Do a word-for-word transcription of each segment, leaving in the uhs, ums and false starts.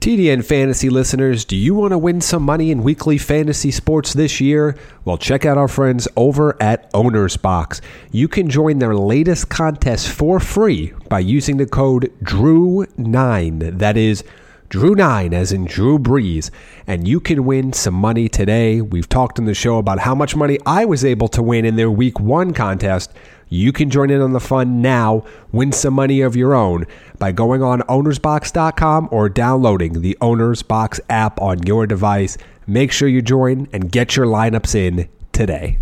T D N Fantasy listeners, do you want to win some money in weekly fantasy sports this year? Well, check out our friends over at Owner's Box. You can join their latest contest for free by using the code Drew nine. That is Drew nine, as in Drew Brees, and you can win some money today. We've talked in the show about how much money I was able to win in their week one contest. You can join in on the fun now, win some money of your own by going on owners box dot com or downloading the Owners Box app on your device. Make sure you join and get your lineups in today.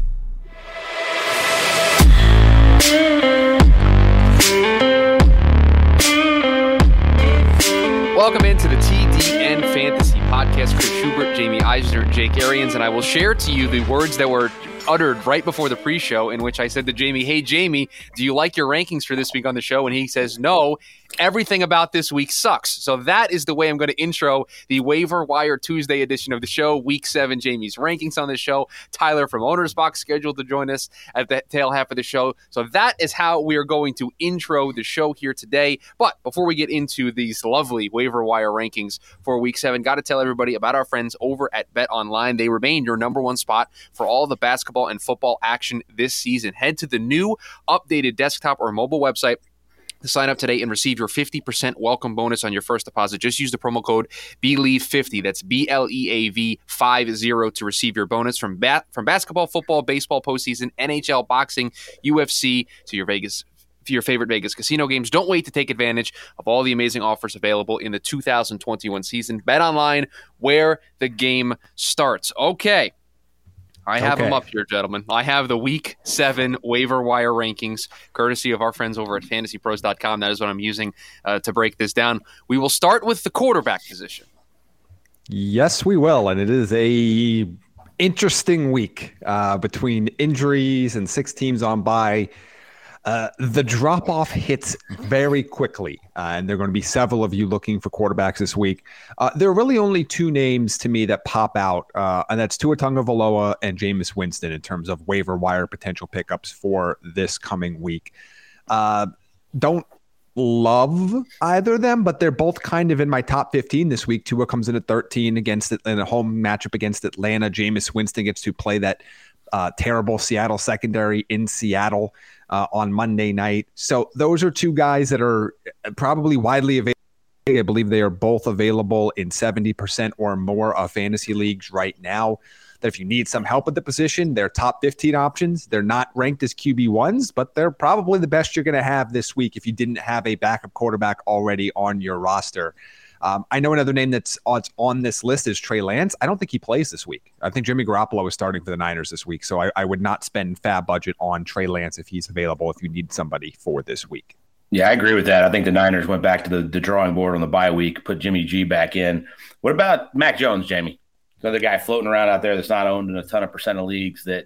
Welcome into the T D N Fantasy Podcast. Chris Schubert, Jamie Eisner, Jake Arians, and I will share to you the words that were uttered right before the pre-show, in which I said to Jamie, "Hey, Jamie, do you like your rankings for this week on the show?" And he says, "No, everything about this week sucks." So that is the way I'm going to intro the Waiver Wire Tuesday edition of the show, Week seven, Jamie's rankings on the show. Tyler from Owner's Box scheduled to join us at the tail half of the show. So that is how we are going to intro the show here today. But before we get into these lovely Waiver Wire rankings for Week seven, got to tell everybody about our friends over at Bet Online. They remain your number one spot for all the basketball and football action this season. Head to the new updated desktop or mobile website to sign up today and receive your fifty percent welcome bonus on your first deposit. Just use the promo code B L E A V fifty. That's B L E A V fifty to receive your bonus from bat from basketball, football, baseball, postseason, N H L, boxing, U F C to your Vegas. Your favorite Vegas casino games. Don't wait to take advantage of all the amazing offers available in the two thousand twenty-one season. Bet Online, where the game starts. Okay. I have okay. them up here, gentlemen. I have the Week seven Waiver Wire rankings, courtesy of our friends over at fantasy pros dot com. That is what I'm using uh, to break this down. We will start with the quarterback position. Yes, we will. And it is a interesting week uh, between injuries and six teams on bye. Uh, the drop-off hits very quickly, uh, and there are going to be several of you looking for quarterbacks this week. Uh, there are really only two names to me that pop out, uh, and that's Tua Tagovailoa and Jameis Winston in terms of waiver wire potential pickups for this coming week. Uh, don't love either of them, but they're both kind of in my top fifteen this week. Tua comes in at thirteen against it in a home matchup against Atlanta. Jameis Winston gets to play that uh, terrible Seattle secondary in Seattle. Uh, on Monday night. So those are two guys that are probably widely available. I believe they are both available in seventy percent or more of fantasy leagues right now. That if you need some help at the position, they're top fifteen options. They're not ranked as Q B ones, but they're probably the best you're going to have this week if you didn't have a backup quarterback already on your roster. Um, I know another name that's on this list is Trey Lance. I don't think he plays this week. I think Jimmy Garoppolo is starting for the Niners this week, so I, I would not spend fab budget on Trey Lance if he's available if you need somebody for this week. Yeah, I agree with that. I think the Niners went back to the, the drawing board on the bye week, put Jimmy G back in. What about Mac Jones, Jamie? Another guy floating around out there that's not owned in a ton of percent of leagues that,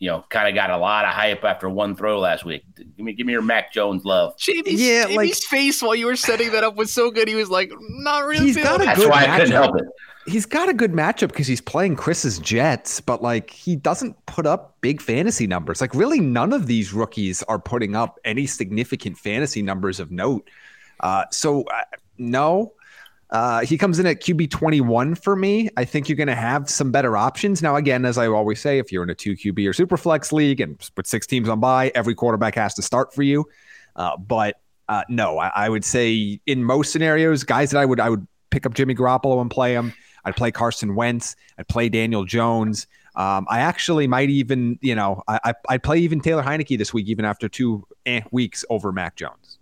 you know, kind of got a lot of hype after one throw last week. Give me, give me your Mac Jones love. Jamie's, yeah, Jamie's like, face while you were setting that up was so good. He was like, not really. He's got a good That's why matchup. I couldn't help it. he's got a good matchup because he's playing Chris's Jets, but like he doesn't put up big fantasy numbers. Like really none of these rookies are putting up any significant fantasy numbers of note. Uh, so uh, no, uh, he comes in at Q B twenty-one for me. I think you're going to have some better options. Now, again, as I always say, if you're in a two Q B or super flex league and with six teams on bye, every quarterback has to start for you. Uh, but uh, no, I, I would say in most scenarios, guys that I would, I would, pick up Jimmy Garoppolo and play him. I'd play Carson Wentz. I'd play Daniel Jones. Um, I actually might even, you know, I, I'd play even Taylor Heineke this week, even after two eh, weeks over Mac Jones.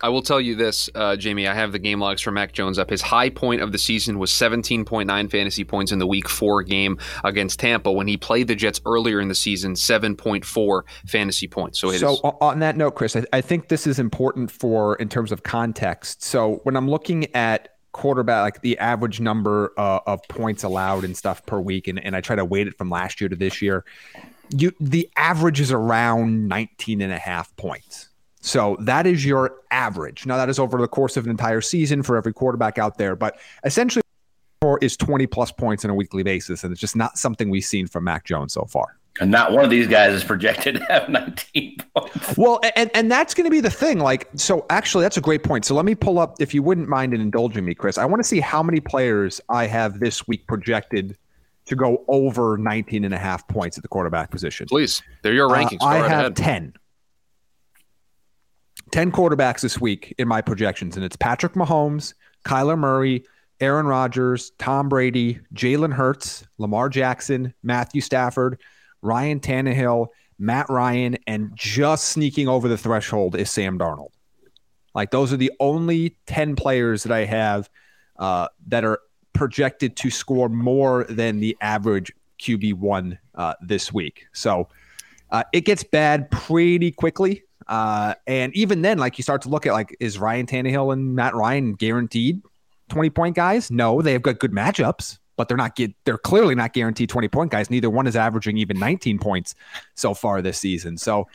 I will tell you this, uh, Jamie, I have the game logs for Mac Jones up. His high point of the season was seventeen point nine fantasy points in the week four game against Tampa. When he played the Jets earlier in the season, seven point four fantasy points. So, it so is- on that note, Chris, I, I think this is important for in terms of context. So when I'm looking at quarterback, like the average number uh, of points allowed and stuff per week, and, and I try to weight it from last year to this year, you the average is around nineteen and a half points. So that is your average. Now that is over the course of an entire season for every quarterback out there, but essentially is twenty plus points on a weekly basis, and it's just not something we've seen from Mac Jones so far. And not one of these guys is projected to have nineteen points. Well, and, and that's going to be the thing. Like, so actually, that's a great point. So let me pull up, if you wouldn't mind and indulging me, Chris, I want to see how many players I have this week projected to go over nineteen and a half points at the quarterback position. Please, they're your rankings. Uh, I right have ahead. ten. ten quarterbacks this week in my projections, and it's Patrick Mahomes, Kyler Murray, Aaron Rodgers, Tom Brady, Jalen Hurts, Lamar Jackson, Matthew Stafford, Ryan Tannehill, Matt Ryan, and just sneaking over the threshold is Sam Darnold. Like those are the only ten players that I have uh, that are projected to score more than the average Q B one uh, this week. So uh, it gets bad pretty quickly. Uh, and even then, like you start to look at like, is Ryan Tannehill and Matt Ryan guaranteed twenty point guys? No, they've got good matchups, but they're not get, they're clearly not guaranteed twenty point guys. Neither one is averaging even nineteen points so far this season. So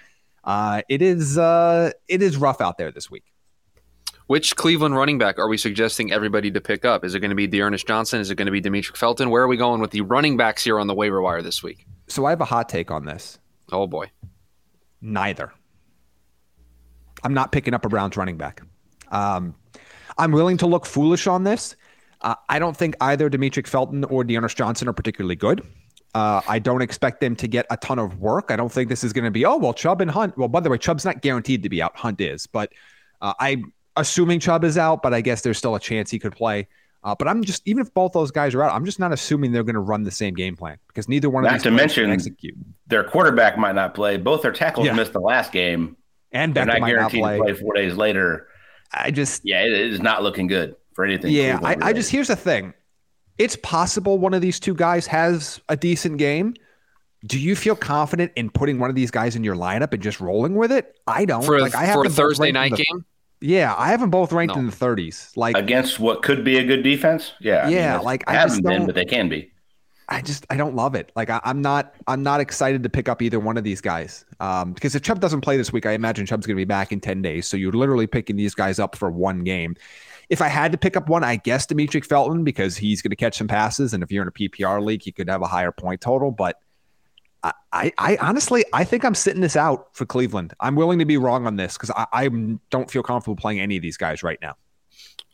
uh, it is uh, it is rough out there this week. Which Cleveland running back are we suggesting everybody to pick up? Is it going to be Dearness Johnson? Is it going to be Demetric Felton? Where are we going with the running backs here on the waiver wire this week? So I have a hot take on this. Oh, boy. Neither. I'm not picking up a Browns running back. Um, I'm willing to look foolish on this. Uh, I don't think either Demetric Felton or Dearness Johnson are particularly good. Uh, I don't expect them to get a ton of work. I don't think this is going to be, oh, well, Chubb and Hunt. Well, by the way, Chubb's not guaranteed to be out. Hunt is. But uh, I'm assuming Chubb is out, but I guess there's still a chance he could play. Uh, but I'm just, even if both those guys are out, I'm just not assuming they're going to run the same game plan because neither one of these guys can execute. Their quarterback might not play. Both their tackles yeah. missed the last game. And Beckham might not play. They're not guaranteed to play four days later. I just. Yeah, it is not looking good. For anything. Yeah, I, I just, here's the thing. It's possible one of these two guys has a decent game. Do you feel confident in putting one of these guys in your lineup and just rolling with it? I don't. For a, like, I for a Thursday night the, game? Yeah, I have them both ranked no. in the thirties. Like against what could be a good defense? Yeah. Yeah, I mean, like I haven't been, but they can be. I just, I don't love it. Like I, I'm not, I'm not excited to pick up either one of these guys. Um, because if Chubb doesn't play this week, I imagine Chubb's going to be back in ten days. So you're literally picking these guys up for one game. If I had to pick up one, I guess Demetric Felton, because he's going to catch some passes. And if you're in a P P R league, he could have a higher point total. But I, I, I honestly, I think I'm sitting this out for Cleveland. I'm willing to be wrong on this because I, I don't feel comfortable playing any of these guys right now.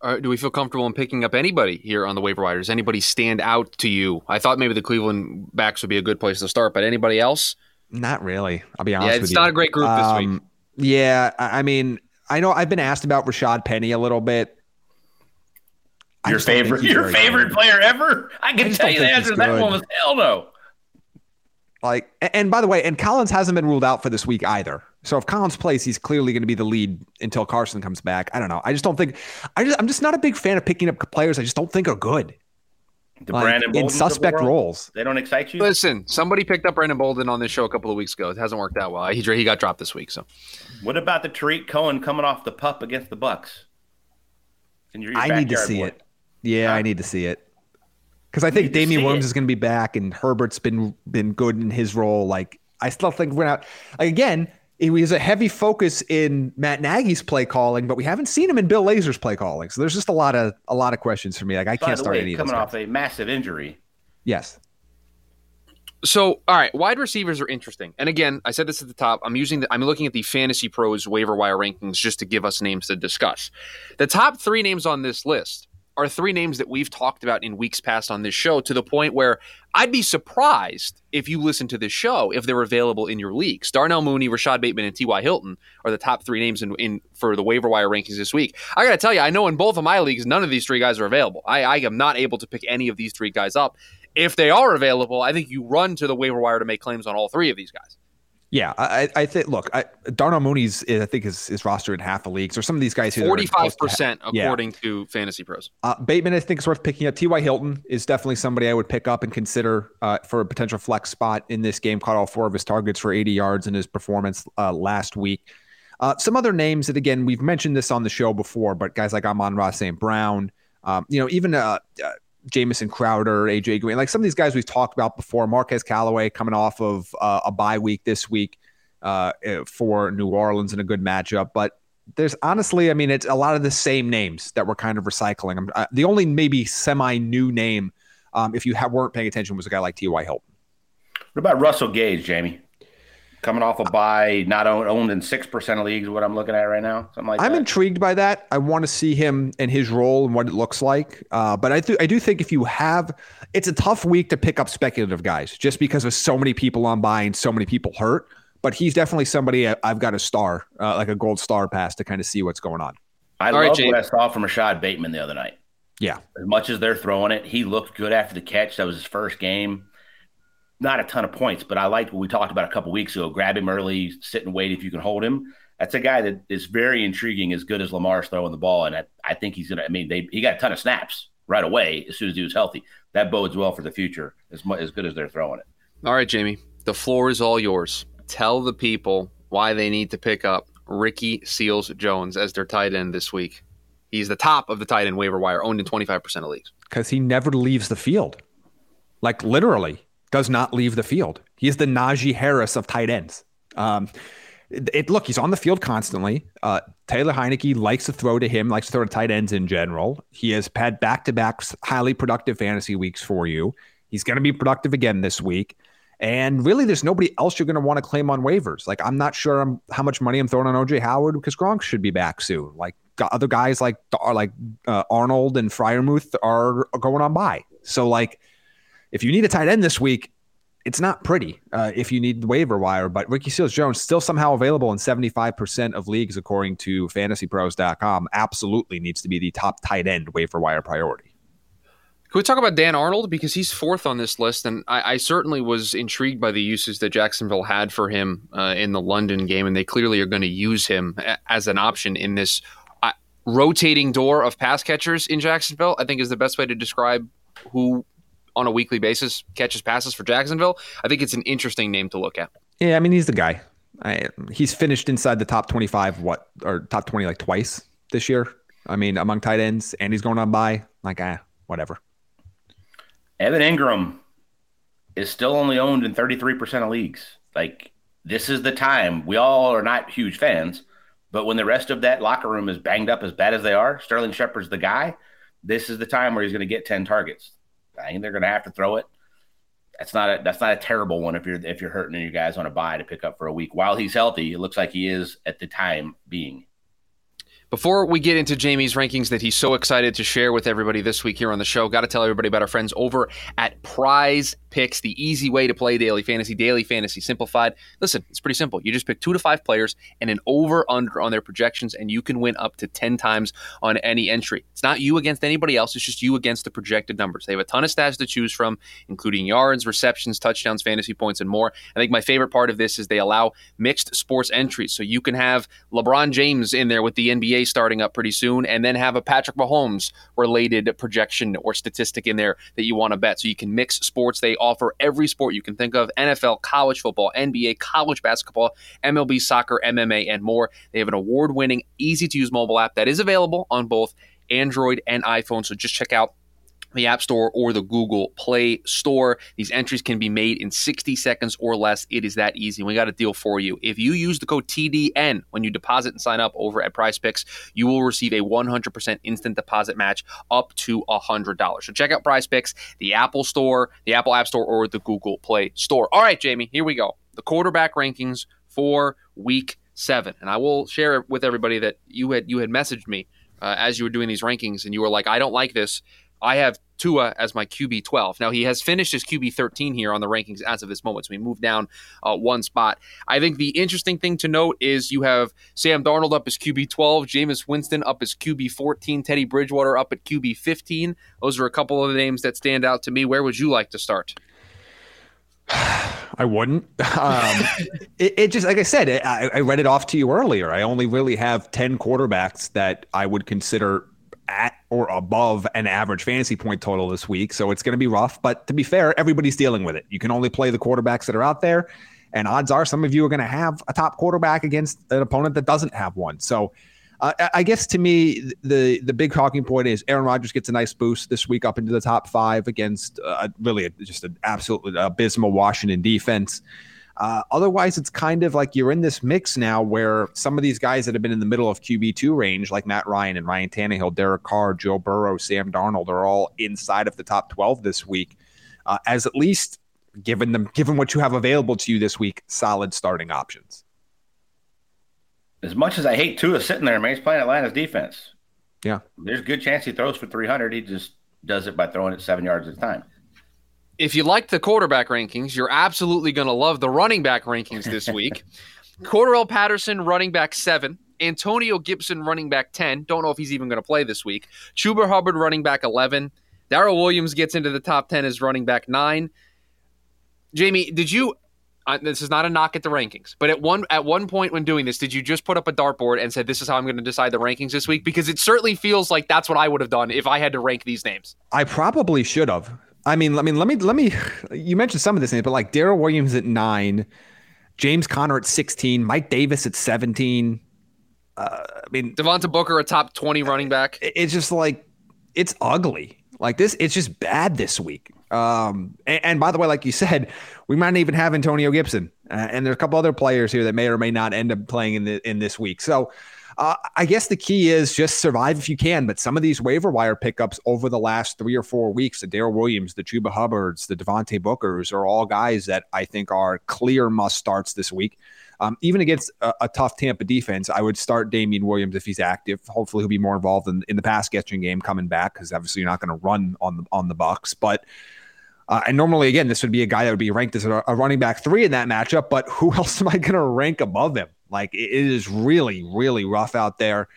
Uh, do we feel comfortable in picking up anybody here on the waiver wire? Does anybody stand out to you? I thought maybe the Cleveland backs would be a good place to start, but anybody else? Not really. I'll be honest with you. Yeah, it's not a great group um, this week. Yeah, I mean, I know I've been asked about Rashad Penny a little bit. Your favorite, your favorite good. player ever? I can I tell you the answer to that one was hell no. Like, and by the way, and Collins hasn't been ruled out for this week either. So if Collins plays, he's clearly going to be the lead until Carson comes back. I don't know. I just don't think. I just, I'm just not a big fan of picking up players I just don't think are good. The like, Brandon Bolden in suspect the roles, they don't excite you. Listen, somebody picked up Brandon Bolden on this show a couple of weeks ago. It hasn't worked out well. He he got dropped this week. So, what about the Tariq Cohen coming off the pup against the Bucks? In your, your I need to see boy. it. Yeah, I need to see it because I think Damian Williams it. is going to be back, and Herbert's been been good in his role. Like I still think we're not. Like, again, It was a heavy focus in Matt Nagy's play calling, but we haven't seen him in Bill Lazor's play calling. So there's just a lot of a lot of questions for me. Like I By can't the start way, any of those. Coming off a massive injury. Yes. So, all right, wide receivers are interesting. And again, I said this at the top. I'm using the, I'm looking at the Fantasy Pros waiver wire rankings just to give us names to discuss. The top three names on this list are three names that we've talked about in weeks past on this show, to the point where I'd be surprised if you listen to this show if they're available in your leagues. Darnell Mooney, Rashad Bateman, and T Y. Hilton are the top three names in, in for the waiver wire rankings this week. I got to tell you, I know in both of my leagues, none of these three guys are available. I, I am not able to pick any of these three guys up. If they are available, I think you run to the waiver wire to make claims on all three of these guys. Yeah, I, I think. Look, I, Darnell Mooney's, I think, is, is rostered in half the leagues, or some of these guys here. Forty-five percent, according yeah. to Fantasy Pros. Uh, Bateman, I think, is worth picking up. T Y. Hilton is definitely somebody I would pick up and consider uh, for a potential flex spot in this game. Caught all four of his targets for eighty yards in his performance uh, last week. Uh, some other names that, again, we've mentioned this on the show before, but guys like Amon-Ra Saint Brown, um, you know, even. Uh, uh, Jamison Crowder, A J Green, like some of these guys we've talked about before. Marquez Callaway coming off of uh, a bye week this week uh, for New Orleans in a good matchup. But there's honestly, I mean, it's a lot of the same names that we're kind of recycling. I'm, uh, the only maybe semi-new name, um, if you ha- weren't paying attention, was a guy like T Y. Hilton. What about Russell Gage, Jamie? Coming off a bye, not owned in six percent of leagues, what I'm looking at right now. Something like I'm that. Intrigued by that. I want to see him and his role and what it looks like. Uh, but I, th- I do think if you have – it's a tough week to pick up speculative guys just because of so many people on bye and so many people hurt. But he's definitely somebody I, I've got a star, uh, like a gold star pass to kind of see what's going on. I All love right, what I saw from Rashad Bateman the other night. Yeah. As much as they're throwing it, he looked good after the catch. That was his first game. Not a ton of points, but I liked what we talked about a couple weeks ago. Grab him early, sit and wait if you can hold him. That's a guy that is very intriguing, as good as Lamar's throwing the ball. And I, I think he's going to – I mean, they, he got a ton of snaps right away as soon as he was healthy. That bodes well for the future, as much, as good as they're throwing it. All right, Jamie, the floor is all yours. Tell the people why they need to pick up Ricky Seals-Jones as their tight end this week. He's the top of the tight end waiver wire, owned in twenty-five percent of leagues. Because he never leaves the field, like literally. Does not leave the field. He is the Najee Harris of tight ends. Um, it, it, look, he's on the field constantly. Uh, Taylor Heineke likes to throw to him, likes to throw to tight ends in general. He has had back-to-back highly productive fantasy weeks for you. He's going to be productive again this week. And really, there's nobody else you're going to want to claim on waivers. Like, I'm not sure I'm, how much money I'm throwing on O J Howard because Gronk should be back soon. Like, other guys like, like uh, Arnold and Freiermuth are going on by. So, like, if you need a tight end this week, it's not pretty uh, if you need the waiver wire. But Ricky Seals-Jones still somehow available in seventy-five percent of leagues, according to fantasy pros dot com. Absolutely needs to be the top tight end waiver wire priority. Can we talk about Dan Arnold? Because he's fourth on this list, and I, I certainly was intrigued by the uses that Jacksonville had for him uh, in the London game, and they clearly are going to use him a- as an option in this uh, rotating door of pass catchers in Jacksonville, I think is the best way to describe who – on a weekly basis, catches passes for Jacksonville. I think it's an interesting name to look at. Yeah, I mean, he's the guy. I, he's finished inside the top twenty-five, what, or top twenty, like twice this year. I mean, among tight ends, and he's going on by, like, ah, whatever. Evan Engram is still only owned in thirty-three percent of leagues. Like, this is the time. We all are not huge fans, but when the rest of that locker room is banged up as bad as they are, Sterling Shepard's the guy. This is the time where he's going to get ten targets. I think they're going to have to throw it. That's not a that's not a terrible one if you're if you're hurting your guys on a bye to pick up for a week. While he's healthy, it looks like he is at the time being. Before we get into Jamie's rankings that he's so excited to share with everybody this week here on the show, got to tell everybody about our friends over at Prize Picks, the easy way to play daily fantasy, daily fantasy simplified. Listen, it's pretty simple. You just pick two to five players and an over-under on their projections, and you can win up to ten times on any entry. It's not you against anybody else. It's just you against the projected numbers. They have a ton of stats to choose from, including yards, receptions, touchdowns, fantasy points, and more. I think my favorite part of this is they allow mixed sports entries, so you can have LeBron James in there with the N B A starting up pretty soon, and then have a Patrick Mahomes related projection or statistic in there that you want to bet. So you can mix sports. They offer every sport you can think of: N F L, college football, N B A, college basketball, M L B, soccer, M M A, and more. They have an award-winning, easy-to-use mobile app that is available on both Android and iPhone. So just check out the App Store or the Google Play Store. These entries can be made in sixty seconds or less. It is that easy. We got a deal for you. If you use the code T D N when you deposit and sign up over at PrizePicks, you will receive a one hundred percent instant deposit match up to one hundred dollars. So check out PrizePicks, the Apple Store, the Apple App Store, or the Google Play Store. All right, Jamie, here we go. The quarterback rankings for Week Seven, and I will share with everybody that you had you had messaged me uh, as you were doing these rankings, and you were like, "I don't like this. I have Tua as my Q B twelve. Now, he has finished his Q B thirteen here on the rankings as of this moment, so we moved down uh, one spot. I think the interesting thing to note is you have Sam Darnold up as Q B twelve, Jameis Winston up as Q B fourteen, Teddy Bridgewater up at Q B fifteen. Those are a couple of the names that stand out to me. Where would you like to start? I wouldn't. Um, it, it just, like I said, it, I, I read it off to you earlier. I only really have ten quarterbacks that I would consider at or above an average fantasy point total this week. So it's going to be rough, but to be fair, everybody's dealing with it. You can only play the quarterbacks that are out there, and odds are some of you are going to have a top quarterback against an opponent that doesn't have one. So uh, I guess to me, the, the big talking point is Aaron Rodgers gets a nice boost this week up into the top five against uh, really a, just an absolutely abysmal Washington defense. Uh, otherwise, it's kind of like you're in this mix now where some of these guys that have been in the middle of Q B two range, like Matt Ryan and Ryan Tannehill, Derek Carr, Joe Burrow, Sam Darnold, are all inside of the top twelve this week, uh, as at least given them, given what you have available to you this week, solid starting options. As much as I hate Tua sitting there, man, he's playing Atlanta's defense. Yeah. There's a good chance he throws for three hundred. He just does it by throwing it seven yards at a time. If you like the quarterback rankings, you're absolutely going to love the running back rankings this week. Cordell Patterson, running back seven. Antonio Gibson, running back ten. Don't know if he's even going to play this week. Chuba Hubbard, running back eleven. Darrell Williams gets into the top ten as running back nine. Jamie, did you uh, – this is not a knock at the rankings, but at one at one point when doing this, did you just put up a dartboard and said, this is how I'm going to decide the rankings this week? Because it certainly feels like that's what I would have done if I had to rank these names. I probably should have. I mean, I mean, let me, let me, you mentioned some of this, but like Darrell Williams at nine, James Conner at sixteen, Mike Davis at seventeen. Uh, I mean, Devonta Booker, a top twenty running back. It's just like, it's ugly. Like this, it's just bad this week. Um, and, and by the way, like you said, we might not even have Antonio Gibson. Uh, and there are a couple other players here that may or may not end up playing in the, in this week. So, Uh, I guess the key is just survive if you can, but some of these waiver wire pickups over the last three or four weeks, the Darrell Williams, the Chuba Hubbards, the Devontae Bookers are all guys that I think are clear must-starts this week. Um, even against a, a tough Tampa defense, I would start Damian Williams if he's active. Hopefully he'll be more involved in, in the pass-catching game coming back because obviously you're not going to run on the, on the Bucs, but... Uh, and normally, again, this would be a guy that would be ranked as a, a running back three in that matchup, but who else am I going to rank above him? Like, it is really, really rough out there.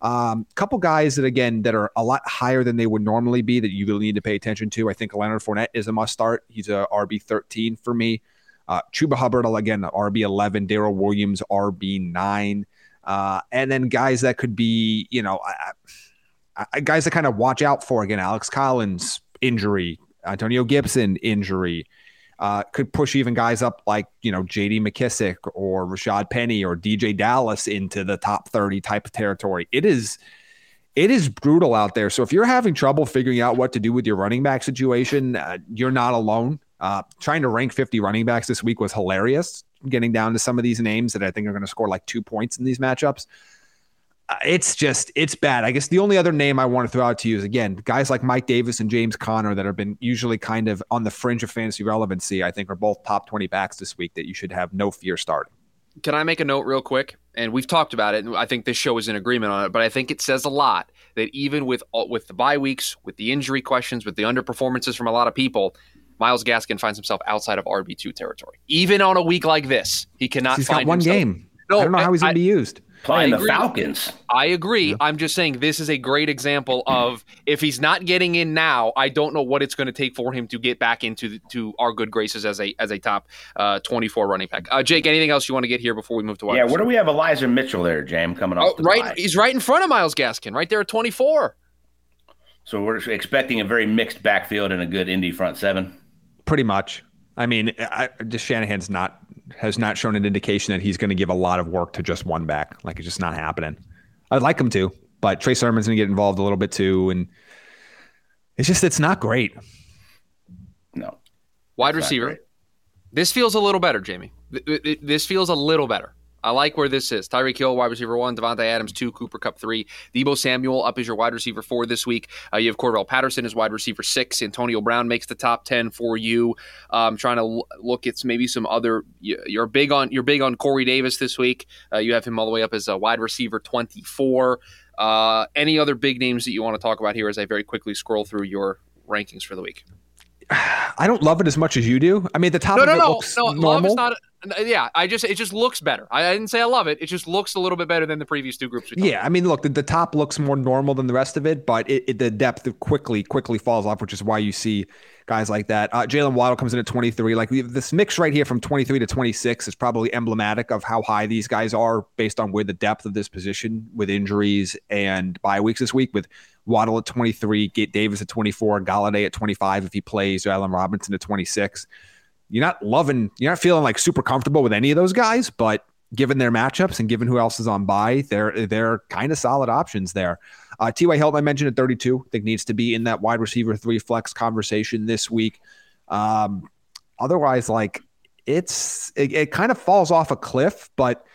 A um, couple guys that, again, that are a lot higher than they would normally be that you really need to pay attention to. I think Leonard Fournette is a must-start. He's a R B thirteen for me. Uh, Chuba Hubbard, again, R B eleven. Darrell Williams, R B nine. Uh, and then guys that could be, you know, I, I, guys to kind of watch out for. Again, Alex Collins, injury. Antonio Gibson injury uh, could push even guys up like, you know, J D McKissick or Rashad Penny or D J Dallas into the top thirty type of territory. It is, it is brutal out there. So if you're having trouble figuring out what to do with your running back situation, uh, you're not alone. Uh, trying to rank fifty running backs this week was hilarious. Getting down to some of these names that I think are going to score like two points in these matchups. It's just, it's bad. I guess the only other name I want to throw out to you is, again, guys like Mike Davis and James Conner that have been usually kind of on the fringe of fantasy relevancy, I think are both top twenty backs this week that you should have no fear starting. Can I make a note real quick? And we've talked about it, and I think this show is in agreement on it, but I think it says a lot that even with with the bye weeks, with the injury questions, with the underperformances from a lot of people, Myles Gaskin finds himself outside of R B two territory. Even on a week like this, he cannot he's find got one himself. game. No, I don't know how he's going to be used. Playing the Falcons. I agree. Yeah. I'm just saying this is a great example of if he's not getting in now, I don't know what it's going to take for him to get back into the, to our good graces as a as a top uh, twenty-four running back. Uh, Jake, anything else you want to get here before we move to wide? Yeah, where do we have Elijah Mitchell there, Jam, coming off oh, the right, bye? He's right in front of Myles Gaskin, right there at twenty-four. So we're expecting a very mixed backfield and a good Indy front seven. Pretty much. I mean, I, just Shanahan's not has not shown an indication that he's going to give a lot of work to just one back. Like, it's just not happening. I'd like him to, but Trey Sermon's going to get involved a little bit too, and It's just, it's not great. No. Wide receiver. This feels a little better, Jamie. This feels a little better. I like where this is. Tyreek Hill, wide receiver one. Devontae Adams, two. Cooper Kupp, three. Debo Samuel up as your wide receiver four this week. Uh, you have Cordell Patterson as wide receiver six. Antonio Brown makes the top ten for you. I'm um, trying to l- look at maybe some other. You're big on you're big on Corey Davis this week. Uh, you have him all the way up as a wide receiver twenty-four. Uh, any other big names that you want to talk about here as I very quickly scroll through your rankings for the week? I don't love it as much as you do. I mean, the top no, of no, it no, looks no, normal. Love is not a, yeah, I just it just looks better. I, I didn't say I love it. It just looks a little bit better than the previous two groups. We yeah, about. I mean, look, the, the top looks more normal than the rest of it, but it, it, the depth quickly, quickly falls off, which is why you see guys like that. Uh, Jalen Waddle comes in at twenty-three. Like this mix right here from twenty-three to twenty-six is probably emblematic of how high these guys are based on where the depth of this position with injuries and bye weeks this week with Waddle at twenty-three, get Davis at twenty-four, Galladay at twenty-five if he plays, Allen Robinson at twenty-six. You're not loving, you're not feeling like super comfortable with any of those guys, but given their matchups and given who else is on bye, they're they're kind of solid options there. Uh, T Y. Hilton, I mentioned at thirty-two, I think needs to be in that wide receiver three flex conversation this week. Um, otherwise, like it's it, it kind of falls off a cliff, but.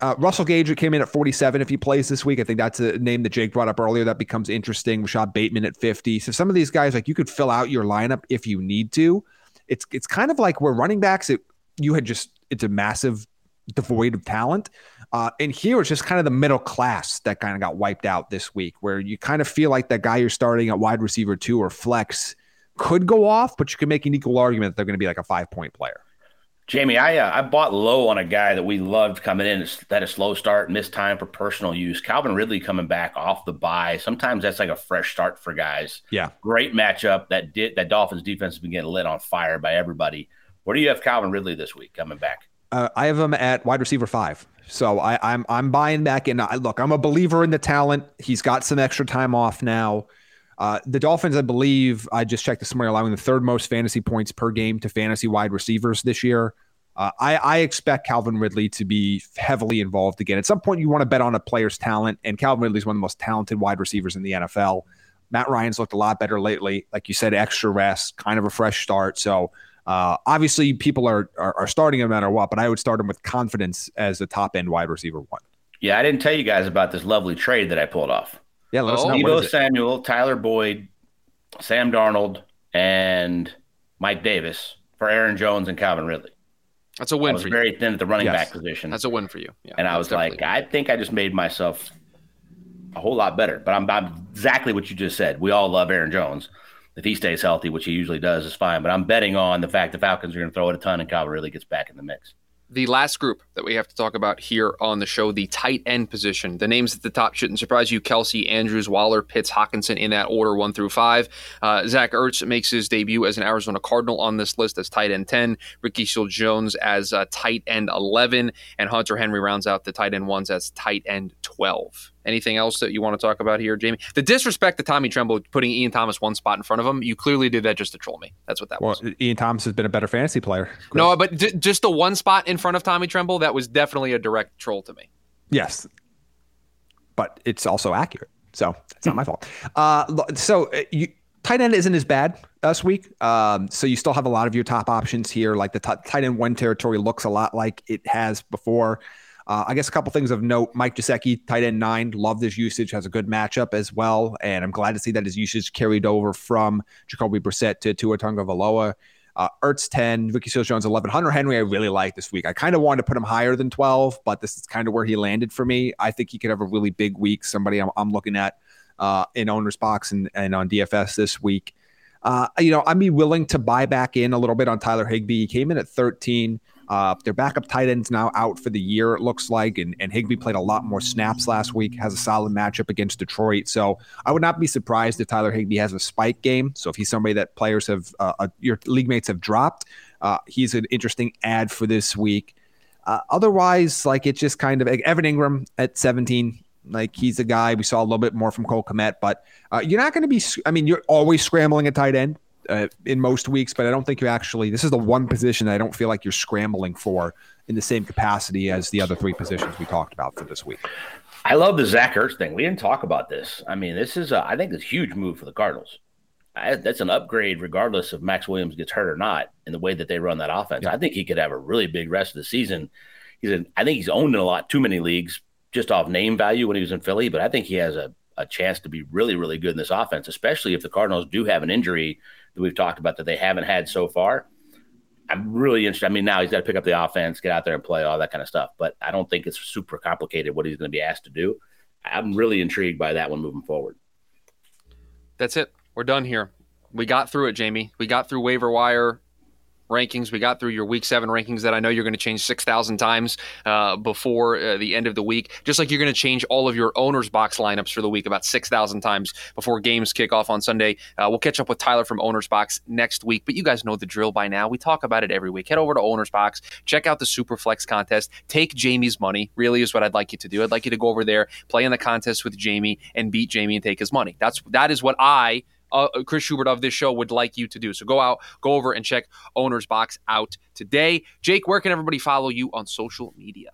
Uh, Russell Gage came in at forty-seven if he plays this week. I think that's a name that Jake brought up earlier that becomes interesting. Rashad Bateman at fifty. So some of these guys, like you could fill out your lineup if you need to. It's it's kind of like we're running backs. It, you had just it's a massive devoid of talent. Uh, and here it's just kind of the middle class that kind of got wiped out this week where you kind of feel like that guy you're starting at wide receiver two or flex could go off, but you can make an equal argument that they're going to be like a five-point player. Jamie, I uh, I bought low on a guy that we loved coming in that a slow start, missed time for personal use. Calvin Ridley coming back off the bye. Sometimes that's like a fresh start for guys. Yeah. Great matchup. That did that Dolphins defense has been getting lit on fire by everybody. Where do you have Calvin Ridley this week coming back? Uh, I have him at wide receiver five. So I, I'm I'm buying back in. I, look, I'm a believer in the talent. He's got some extra time off now. Uh, the Dolphins, I believe, I just checked this morning, allowing the third most fantasy points per game to fantasy wide receivers this year. Uh, I, I expect Calvin Ridley to be heavily involved again. At some point, you want to bet on a player's talent, and Calvin Ridley is one of the most talented wide receivers in the N F L. Matt Ryan's looked a lot better lately. Like you said, extra rest, kind of a fresh start. So uh, obviously people are, are are starting him no matter what, but I would start him with confidence as the top-end wide receiver one. Yeah, I didn't tell you guys about this lovely trade that I pulled off. Yeah, let us know. Debo Samuel, Tyler Boyd, Sam Darnold, and Mike Davis for Aaron Jones and Calvin Ridley. That's a win for you. I was very thin at the running back position. That's a win for you. Yeah, and I was like, I think I just made myself a whole lot better. But I'm, I'm exactly what you just said. We all love Aaron Jones. If he stays healthy, which he usually does, is fine. But I'm betting on the fact the Falcons are going to throw it a ton and Calvin Ridley gets back in the mix. The last group that we have to talk about here on the show, the tight end position. The names at the top shouldn't surprise you. Kelsey, Andrews, Waller, Pitts, Hockenson in that order, one through five. Uh, Zach Ertz makes his debut as an Arizona Cardinal on this list as tight end ten. Ricky Seals-Jones as uh, tight end eleven. And Hunter Henry rounds out the tight end ones as tight end twelve. Anything else that you want to talk about here, Jamie? The disrespect to Tommy Tremble putting Ian Thomas one spot in front of him, you clearly did that just to troll me. That's what that well, was. Ian Thomas has been a better fantasy player, Chris. No, but d- just the one spot in front of Tommy Tremble, that was definitely a direct troll to me. Yes. But it's also accurate, so it's not my fault. Uh, so you, tight end isn't as bad this week, um, so you still have a lot of your top options here. Like the t- tight end one territory looks a lot like it has before. Uh, I guess a couple things of note. Mike Gesicki, tight end nine, loved his usage, has a good matchup as well. And I'm glad to see that his usage carried over from Jacoby Brissett to Tua Tagovailoa. Uh, Ertz ten, Ricky Seals-Jones eleven. Hunter Henry, I really like this week. I kind of wanted to put him higher than twelve, but this is kind of where he landed for me. I think he could have a really big week. Somebody I'm, I'm looking at uh, in Owner's Box and, and on D F S this week. Uh, you know, I'd be willing to buy back in a little bit on Tyler Higbee. He came in at thirteen. Uh, their backup tight end's now out for the year, it looks like, and, and Higbee played a lot more snaps last week, has a solid matchup against Detroit. So I would not be surprised if Tyler Higbee has a spike game. So if he's somebody that players have, uh, uh, your league mates have dropped, uh, he's an interesting ad for this week. Uh, otherwise, like it's just kind of like Evan Engram at seventeen. Like he's a guy, we saw a little bit more from Cole Kmet, but uh, you're not going to be, I mean, you're always scrambling a tight end. Uh, in most weeks, but I don't think you actually, this is the one position that I don't feel like you're scrambling for in the same capacity as the other three positions we talked about for this week. I love the Zach Ertz thing. We didn't talk about this. I mean, this is a, I think it's a huge move for the Cardinals. I, that's an upgrade regardless if Max Williams gets hurt or not in the way that they run that offense. Yeah. I think he could have a really big rest of the season. He's in, I think he's owned in a lot too many leagues just off name value when he was in Philly, but I think he has a, a chance to be really, really good in this offense, especially if the Cardinals do have an injury that we've talked about that they haven't had so far. I'm really interested. I mean, now he's got to pick up the offense, get out there and play, all that kind of stuff. But I don't think it's super complicated what he's going to be asked to do. I'm really intrigued by that one moving forward. That's it. We're done here. We got through it, Jamie. We got through waiver wire rankings. We got through your week seven rankings that I know you're going to change six thousand times uh, before uh, the end of the week, just like you're going to change all of your owner's box lineups for the week about six thousand times before games kick off on Sunday. Uh, we'll catch up with Tyler from Owner's Box next week, but you guys know the drill by now. We talk about it every week. Head over to Owner's Box, check out the Superflex contest, take Jamie's money, really is what I'd like you to do. I'd like you to go over there, play in the contest with Jamie, and beat Jamie and take his money. That's that is what I Uh, Chris Schubert of this show would like you to do. So go out, go over and check Owner's Box out today. Jake, where can everybody follow you on social media?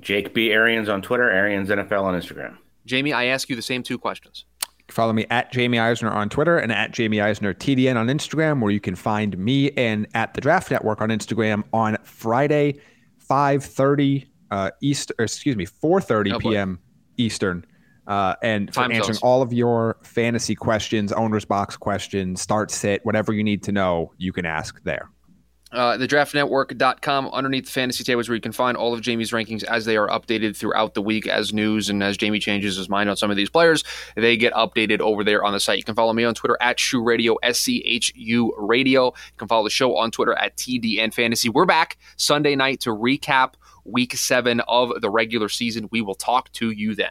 Jake B. Arians on Twitter, Arians N F L on Instagram. Jamie, I ask you the same two questions. Follow me at Jamie Eisner on Twitter and at Jamie Eisner T D N on Instagram, where you can find me and at the Draft Network on Instagram on Friday, five thirty uh, East, or excuse me, four thirty oh, p m. Eastern. Uh, and for answering all of your fantasy questions, owner's box questions, start, sit, whatever you need to know, you can ask there. Uh, the draft network dot com underneath the fantasy tables where you can find all of Jamie's rankings as they are updated throughout the week as news and as Jamie changes his mind on some of these players, they get updated over there on the site. You can follow me on Twitter at Shoe Radio, S C H U Radio. You can follow the show on Twitter at T D N Fantasy. We're back Sunday night to recap week seven of the regular season. We will talk to you then.